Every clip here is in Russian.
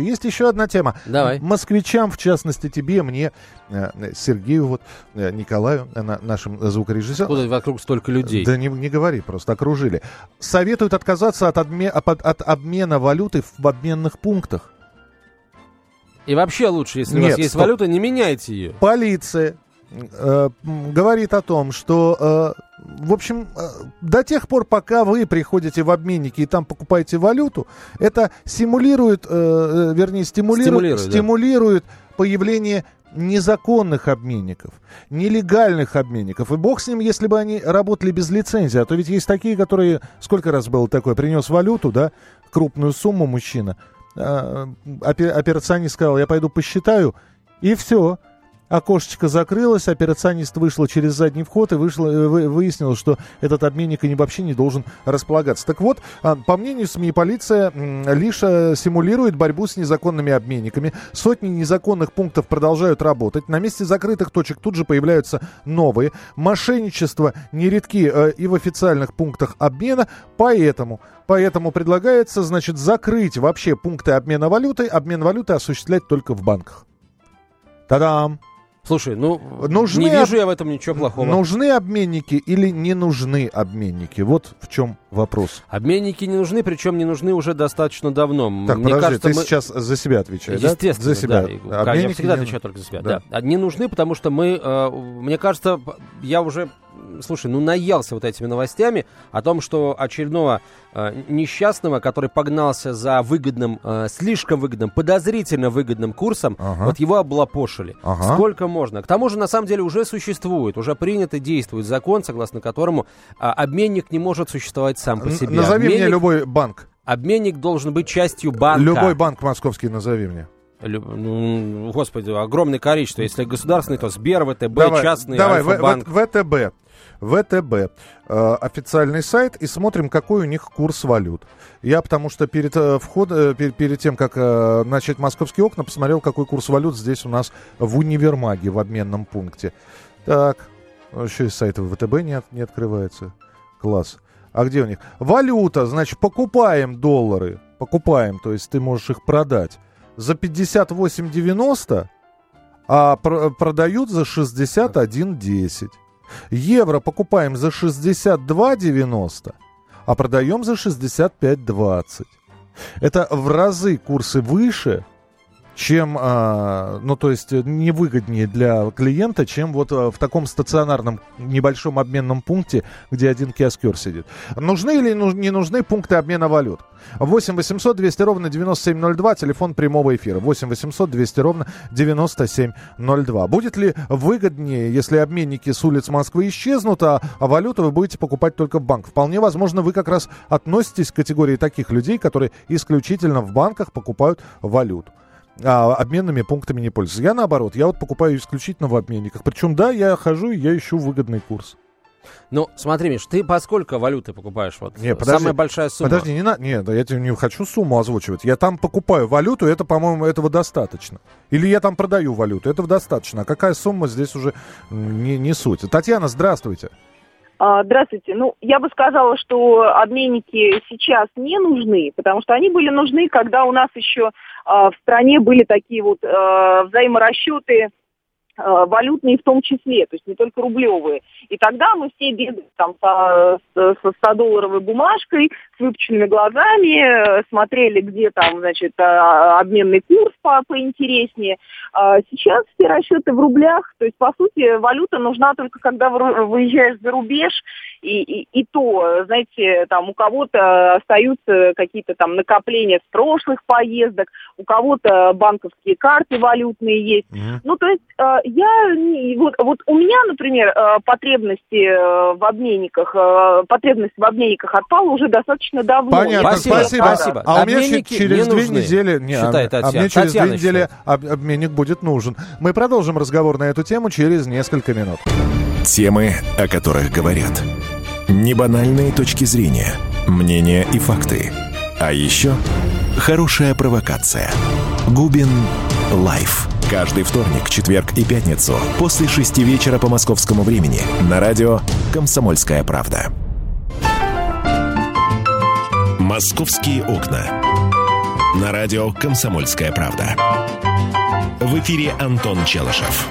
Есть еще одна тема. Давай. Москвичам, в частности, тебе, мне, Сергею, вот, Николаю, нашим звукорежиссерам. Откуда вокруг столько людей? Да не говори, просто окружили. Советуют отказаться от обмена валюты в обменных пунктах. И вообще лучше, если у вас есть валюта, не меняйте ее. Полиция говорит о том, что, в общем, до тех пор, пока вы приходите в обменники и там покупаете валюту, это симулирует, стимулирует появление незаконных обменников, нелегальных обменников. И бог с ним, если бы они работали без лицензии. А то ведь есть такие, которые... Сколько раз было такое? Принес валюту, да, крупную сумму мужчина. Операционист сказал, я пойду посчитаю, и все. Окошечко закрылось, операционист вышел через задний вход и выяснил, что этот обменник вообще не должен располагаться. Так вот, по мнению СМИ, полиция лишь симулирует борьбу с незаконными обменниками. Сотни незаконных пунктов продолжают работать. На месте закрытых точек тут же появляются новые. Мошенничества нередки и в официальных пунктах обмена, поэтому предлагается, значит, закрыть вообще пункты обмена валюты. Обмен валюты осуществлять только в банках. Та-дам! Слушай, не вижу я в этом ничего плохого. Нужны обменники или не нужны обменники? Вот в чем вопрос. Обменники не нужны, причем не нужны уже достаточно давно. Так, подожди, ты сейчас за себя отвечаешь, да? Естественно, за себя. Да. Я всегда отвечаю только за себя, да. Они нужны, потому что мне кажется, я уже... Слушай, наелся вот этими новостями о том, что очередного несчастного, который погнался за выгодным, слишком выгодным, подозрительно выгодным курсом, вот его облапошили. Ага. Сколько можно. К тому же, на самом деле, уже существует, уже принят и действует закон, согласно которому обменник не может существовать сам по себе. Назови мне любой банк. Обменник должен быть частью банка. Любой банк московский назови мне. Господи, огромное количество. Если государственный, то Сбер, ВТБ, частный, Альфа-банк. ВТБ. Официальный сайт, и смотрим, какой у них курс валют. Я потому что перед тем, как начать «Московские окна», посмотрел, какой курс валют здесь у нас в универмаге, в обменном пункте. Так, еще и сайт ВТБ не открывается. Класс. А где у них? Валюта, значит, покупаем доллары. Покупаем, то есть ты можешь их продать за 58,90, а продают за 61,10. Евро покупаем за 62,90, а продаем за 65,20. Это в разы курсы выше, чем, то есть невыгоднее для клиента, чем вот в таком стационарном небольшом обменном пункте, где один киоскер сидит. Нужны или не нужны пункты обмена валют? 8 800 200 ровно 9702, телефон прямого эфира. 8 800 200 ровно 9702. Будет ли выгоднее, если обменники с улиц Москвы исчезнут, а валюту вы будете покупать только в банк? Вполне возможно, вы как раз относитесь к категории таких людей, которые исключительно в банках покупают валюту. А обменными пунктами не пользуюсь. Я наоборот, я вот покупаю исключительно в обменниках. Причем, да, я хожу и я ищу выгодный курс. Смотри, Миш, ты по сколько валюты покупаешь? Вот самая большая сумма. Подожди, я тебе не хочу сумму озвучивать. Я там покупаю валюту, это, по-моему, этого достаточно. Или я там продаю валюту, этого достаточно. А какая сумма здесь уже не суть. Татьяна, здравствуйте. Здравствуйте. Я бы сказала, что обменники сейчас не нужны, потому что они были нужны, когда у нас еще в стране были такие вот взаиморасчеты валютные в том числе, то есть не только рублевые. И тогда мы все бегали там со 100-долларовой бумажкой, с выпученными глазами, смотрели, где там, значит, обменный курс поинтереснее. Сейчас все расчеты в рублях, то есть, по сути, валюта нужна только, когда выезжаешь за рубеж, и то, знаете, там у кого-то остаются какие-то там накопления с прошлых поездок, у кого-то банковские карты валютные есть. Mm-hmm. То есть, у меня, например, потребность в обменниках отпала уже достаточно давно. Понятно, спасибо. А у меня через 2 недели... обменник будет нужен. Мы продолжим разговор на эту тему через несколько минут. Темы, о которых говорят. Небанальные точки зрения, мнения и факты. А еще хорошая провокация. Губин лайф. Каждый вторник, четверг и пятницу после 6 вечера по московскому времени на радио «Комсомольская правда». «Московские окна». на радио «Комсомольская правда». В эфире Антон Челышев.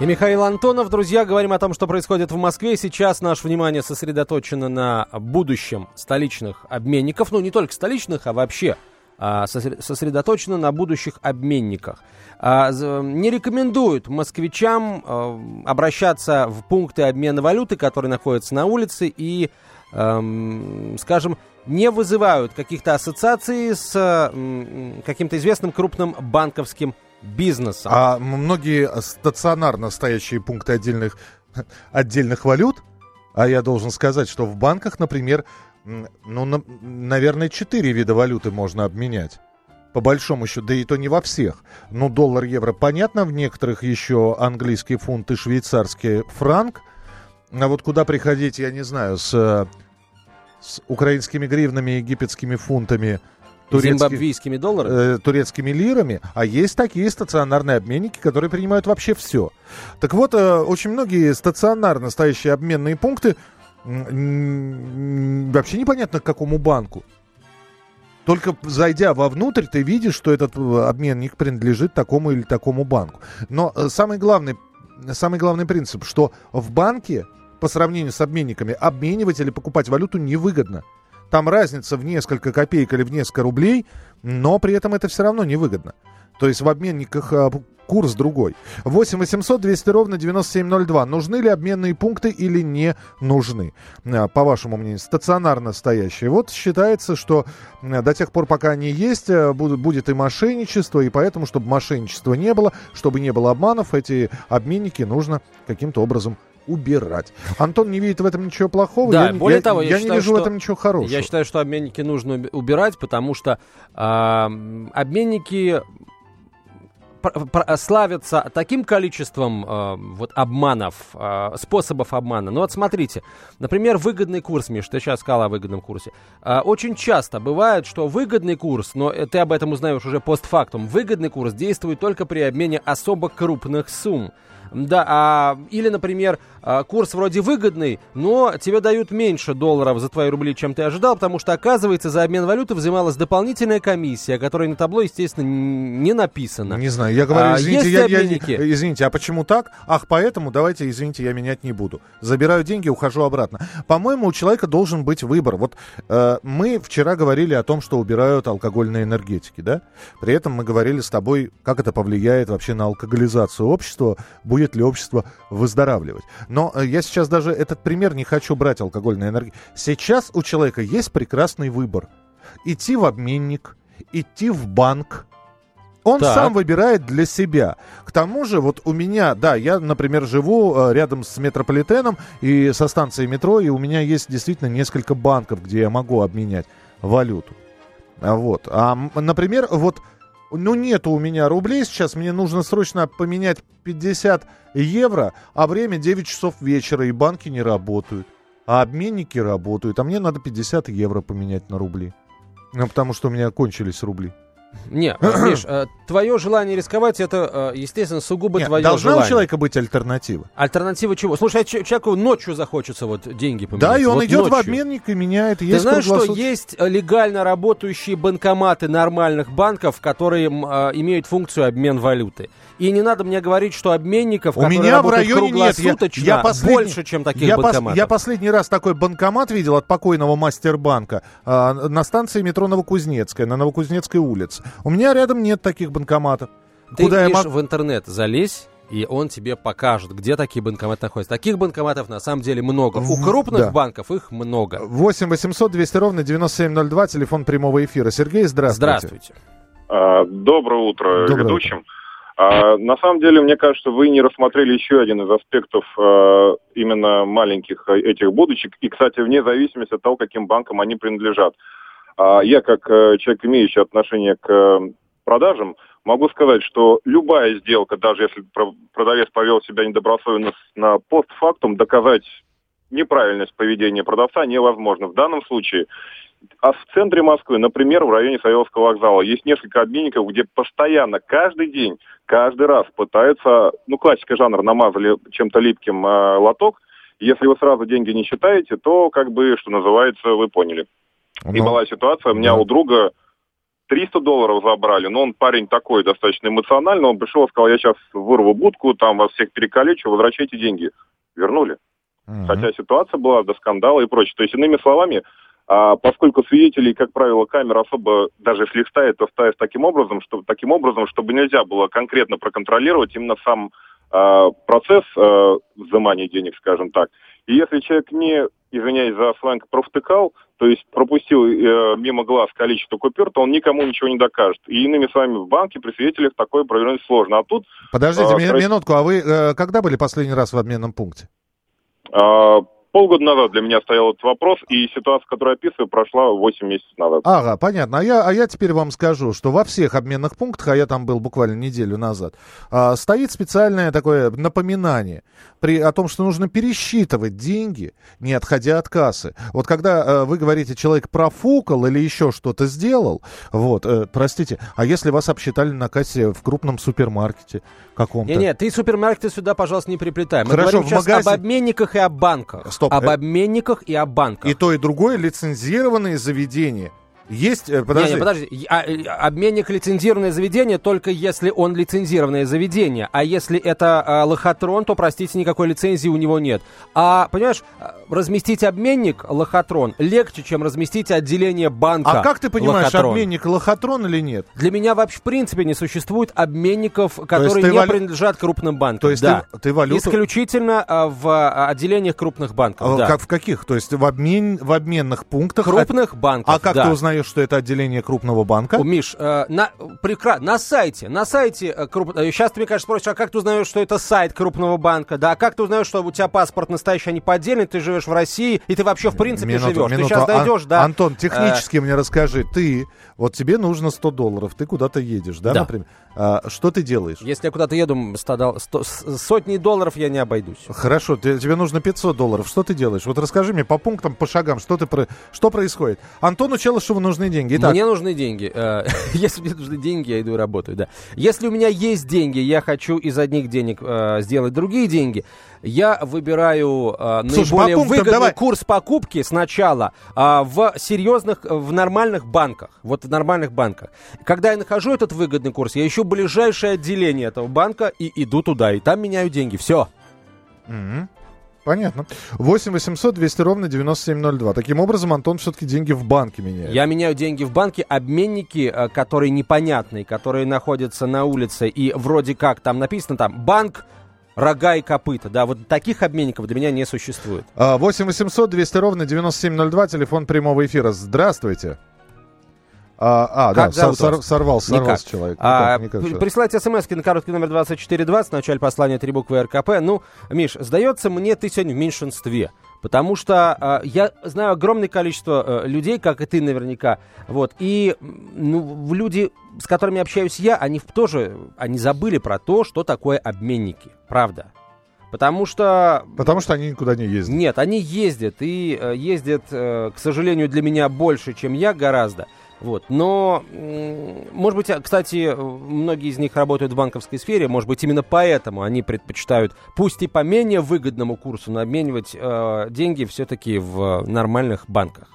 И Михаил Антонов. Друзья, говорим о том, что происходит в Москве. Сейчас наше внимание сосредоточено на будущем столичных обменников. Ну, не только столичных, а вообще сосредоточено на будущих обменниках. Не рекомендуют москвичам обращаться в пункты обмена валюты, которые находятся на улице, и, скажем, не вызывают каких-то ассоциаций с каким-то известным крупным банковским бизнесом. А многие стационарно стоящие пункты отдельных валют, а я должен сказать, что в банках, например, наверное, 4 вида валюты можно обменять. По большому счету, да и то не во всех. Ну, доллар, евро, понятно, в некоторых еще английский фунт и швейцарский франк. А вот куда приходить, я не знаю, с украинскими гривнами, египетскими фунтами, зимбабвийскими долларами, турецкими лирами, а есть такие стационарные обменники, которые принимают вообще все. Так вот, очень многие стационарно стоящие обменные пункты вообще непонятно к какому банку. Только зайдя вовнутрь, ты видишь, что этот обменник принадлежит такому или такому банку. Но самый главный принцип, что в банке, по сравнению с обменниками, обменивать или покупать валюту невыгодно. Там разница в несколько копеек или в несколько рублей, но при этом это все равно невыгодно. То есть в обменниках курс другой. 8 800 200 ровно 9702. Нужны ли обменные пункты или не нужны? По вашему мнению, стационарно стоящие. Вот считается, что до тех пор, пока они есть, будет и мошенничество, и поэтому, чтобы мошенничества не было, чтобы не было обманов, эти обменники нужно каким-то образом убирать. Антон не видит в этом ничего плохого. Да, я считаю, не вижу в этом ничего хорошего. Я считаю, что обменники нужно убирать, потому что обменники славятся таким количеством обманов, способов обмана. Ну вот смотрите, например, выгодный курс, Миш, ты сейчас сказал о выгодном курсе. Очень часто бывает, что выгодный курс, но ты об этом узнаешь уже постфактум, выгодный курс действует только при обмене особо крупных сумм. Да, или, например, курс вроде выгодный, но тебе дают меньше долларов за твои рубли, чем ты ожидал, потому что, оказывается, за обмен валюты взималась дополнительная комиссия, которая на табло, естественно, не написана. Не знаю, я говорю, извините, а почему так? Ах, поэтому, давайте, извините, я менять не буду. Забираю деньги, ухожу обратно. По-моему, у человека должен быть выбор. Вот мы вчера говорили о том, что убирают алкогольные энергетики, да? При этом мы говорили с тобой, как это повлияет вообще на алкоголизацию общества, будет ли общество выздоравливать. Но я сейчас даже этот пример не хочу брать, алкогольной энергии. Сейчас у человека есть прекрасный выбор. Идти в обменник, идти в банк. Он сам выбирает для себя. К тому же, вот у меня, да, я, например, живу рядом с метрополитеном и со станцией метро, и у меня есть действительно несколько банков, где я могу обменять валюту. Вот. А, например, нету у меня рублей сейчас, мне нужно срочно поменять 50 евро, а время 9 часов вечера, и банки не работают, а обменники работают, а мне надо 50 евро поменять на рубли, потому что у меня кончились рубли. Не, Миш, твое желание рисковать, это, естественно, сугубо твое желание. Должна у человека быть альтернатива. Альтернатива чего? Слушай, человеку ночью захочется деньги поменять. Да, и он идет ночью в обменник и меняет. Ты знаешь, что есть легально работающие банкоматы нормальных банков, которые имеют функцию обмен валюты. И не надо мне говорить, что обменников, у которые меня работают в районе круглосуточно, больше, чем таких банкоматов. Я последний раз такой банкомат видел от покойного мастербанка на станции метро Новокузнецкая, на Новокузнецкой улице. У меня рядом нет таких банкоматов. Ты в интернет залезь, и он тебе покажет, где такие банкоматы находятся. Таких банкоматов на самом деле много. У крупных банков их много. 8 800 200 ровно 9702, телефон прямого эфира. Сергей, здравствуйте. Доброе утро ведущим. На самом деле, мне кажется, вы не рассмотрели еще один из аспектов именно маленьких этих будочек. И, кстати, вне зависимости от того, каким банкам они принадлежат. Я, как человек, имеющий отношение к продажам, могу сказать, что любая сделка, даже если продавец повел себя недобросовестно на постфактум, доказать неправильность поведения продавца невозможно. В данном случае, а в центре Москвы, например, в районе Советского вокзала, есть несколько обменников, где постоянно, каждый день, каждый раз пытаются, классика жанра, намазали чем-то липким лоток. Если вы сразу деньги не считаете, то, что называется, вы поняли. И была ситуация, у меня у друга $300 забрали, но он парень такой достаточно эмоциональный, он пришел и сказал, я сейчас вырву будку, там вас всех перекалечу, возвращайте деньги. Вернули. Uh-huh. Хотя ситуация была до скандала и прочее. То есть, иными словами, поскольку свидетелей, как правило, камера особо, даже если ставит, то ставит таким образом, чтобы нельзя было конкретно проконтролировать именно сам процесс взимания денег, скажем так. И если человек не, извиняюсь за сленг, провтыкал, то есть пропустил мимо глаз количество купюр, то он никому ничего не докажет. И иными словами в банке при свидетелях такое провернуть сложно. А тут... Подождите минутку, а вы когда были последний раз в обменном пункте? Полгода назад для меня стоял этот вопрос, и ситуация, которую я описываю, прошла 8 месяцев назад. Ага, понятно. А я теперь вам скажу, что во всех обменных пунктах, а я там был буквально неделю назад, стоит специальное такое напоминание о том, что нужно пересчитывать деньги, не отходя от кассы. Вот когда вы говорите, человек профукал или еще что-то сделал, вот, простите, а если вас обсчитали на кассе в крупном супермаркете каком-то? Нет, ты супермаркеты сюда, пожалуйста, не приплетай. Мы говорим сейчас об обменниках и о банках. Об обменниках и о банках. И то, и другое лицензированные заведения. Есть... Подожди. Обменник — лицензированное заведение, только если он лицензированное заведение. А если это лохотрон, то, простите, никакой лицензии у него нет. А, понимаешь, разместить обменник лохотрон легче, чем разместить отделение банка лохотрон. А как ты понимаешь, лохотрон, обменник лохотрон или нет? Для меня вообще, в принципе, не существует обменников, которые не принадлежат крупным банкам. То есть да. ты валюту... Исключительно в отделениях крупных банков, да. Как в каких? То есть в обменных пунктах? Крупных банков, да. А как ты узнаешь, что это отделение крупного банка? Миш, на сайте сейчас ты, мне кажется, спросишь, а как ты узнаешь, что это сайт крупного банка? Да, а как ты узнаешь, что у тебя паспорт настоящий, а не поддельный, ты живешь в России, и ты вообще в принципе живешь? Ты сейчас дойдешь, да? Антон, технически мне расскажи, вот тебе нужно $100, ты куда-то едешь, да, например? Что ты делаешь? Если я куда-то еду, сотни долларов я не обойдусь. Хорошо, тебе нужно $500, что ты делаешь? Вот расскажи мне по пунктам, по шагам, что происходит. Антону Челышеву нужны деньги. Итак. Мне нужны деньги. Если мне нужны деньги, я иду и работаю, да. Если у меня есть деньги, я хочу из одних денег сделать другие деньги, я выбираю наиболее выгодный курс покупки сначала в нормальных банках. Вот в нормальных банках. Когда я нахожу этот выгодный курс, я ищу ближайшее отделение этого банка и иду туда, и там меняю деньги. Все. Mm-hmm. Понятно. 8-800-200-97-02. Таким образом, Антон все-таки деньги в банке меняет. Я меняю деньги в банке. Обменники, которые непонятные, которые находятся на улице, и вроде как там написано, там, банк, рога и копыта. Да, вот таких обменников для меня не существует. 8-800-200-97-02, телефон прямого эфира. Здравствуйте. Сорвался человек. Присылайте смс-ки на короткий номер 2420, в начале послания 3 буквы РКП. Ну, Миш, сдается мне, ты сегодня в меньшинстве. Потому что я знаю огромное количество людей, как и ты наверняка. Вот, и люди, с которыми общаюсь я, они забыли про то, что такое обменники. Правда. Потому что они никуда не ездят. Нет, они ездят. И ездят, к сожалению, для меня больше, чем я, гораздо. Вот. Но, может быть, кстати, многие из них работают в банковской сфере, может быть, именно поэтому они предпочитают, пусть и по менее выгодному курсу, но обменивать деньги все-таки в нормальных банках.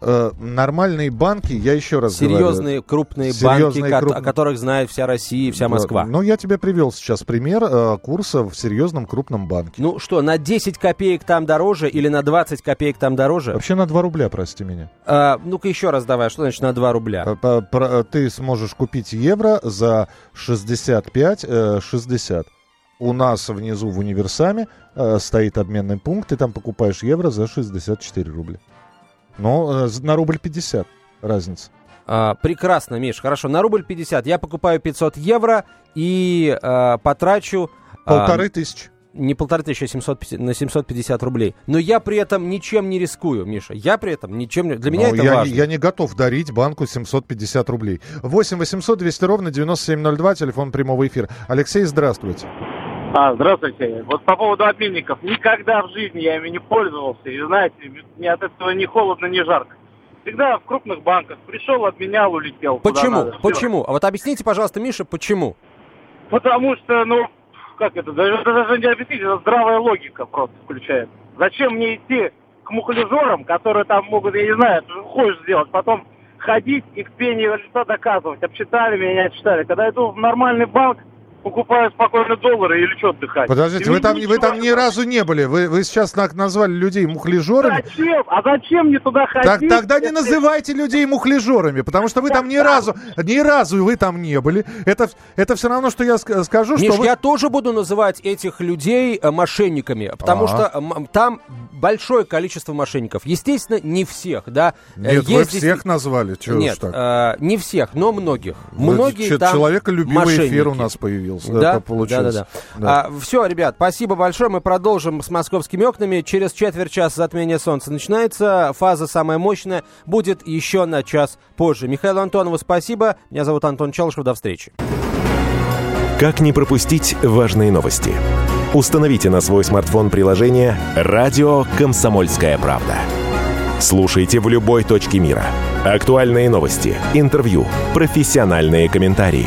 Нормальные банки, я еще раз говорю. Серьезные крупные банки, о которых знает вся Россия и вся Москва. Ну, я тебе привел сейчас пример курса в серьезном крупном банке. Ну что, на 10 копеек там дороже или на 20 копеек там дороже? Вообще на 2 рубля, прости меня. Ну-ка еще раз давай, что значит на 2 рубля? Ты сможешь купить евро за 65-60. У нас внизу в универсаме стоит обменный пункт, ты там покупаешь евро за 64 рубля. Ну, на $1.50 разница. Прекрасно, Миш, хорошо. На $1.50 я покупаю 500 евро и потрачу... 1500. Не 1500, а 750, на 750 рублей. Но я при этом ничем не рискую, Миша. Для меня это важно. Я не готов дарить банку 750 рублей. 8-800-200-97-02, телефон прямого эфира. Алексей, здравствуйте. Здравствуйте. Вот по поводу обменников. Никогда в жизни я ими не пользовался. И знаете, мне от этого ни холодно, ни жарко. Всегда в крупных банках. Пришел, обменял, улетел. Почему? Почему? А вот объясните, пожалуйста, Миша, почему? Потому что, даже не объяснить, это здравая логика просто включает. Зачем мне идти к мухлежорам, которые там могут, я не знаю, хочешь сделать, потом... ходить и к пению лица доказывать. Обсчитали меня, не отчитали. Когда иду в нормальный банк, покупаю спокойно доллары или что отдыхать. Подождите, вы там ни разу не были. Вы сейчас назвали людей мухляжерами. Зачем? А зачем мне туда ходить? Так, тогда не называйте людей мухляжерами, потому что вы там ни разу вы там не были. Это все равно, что я скажу, Миш, что я тоже буду называть этих людей мошенниками, потому что там большое количество мошенников. Естественно, не всех, да. Нет, вы всех назвали. Чего нет, не всех, но многих. Многие там человеколюбивый эфир у нас появился. Да, получилось. Да. Все, ребят, спасибо большое. Мы продолжим с московскими окнами. Через четверть часа затмение солнца начинается. Фаза самая мощная будет еще на час позже. Михаилу Антонову спасибо. Меня зовут Антон Челышев. До встречи. Как не пропустить важные новости? Установите на свой смартфон приложение «Радио Комсомольская правда». Слушайте в любой точке мира. Актуальные новости, интервью, профессиональные комментарии.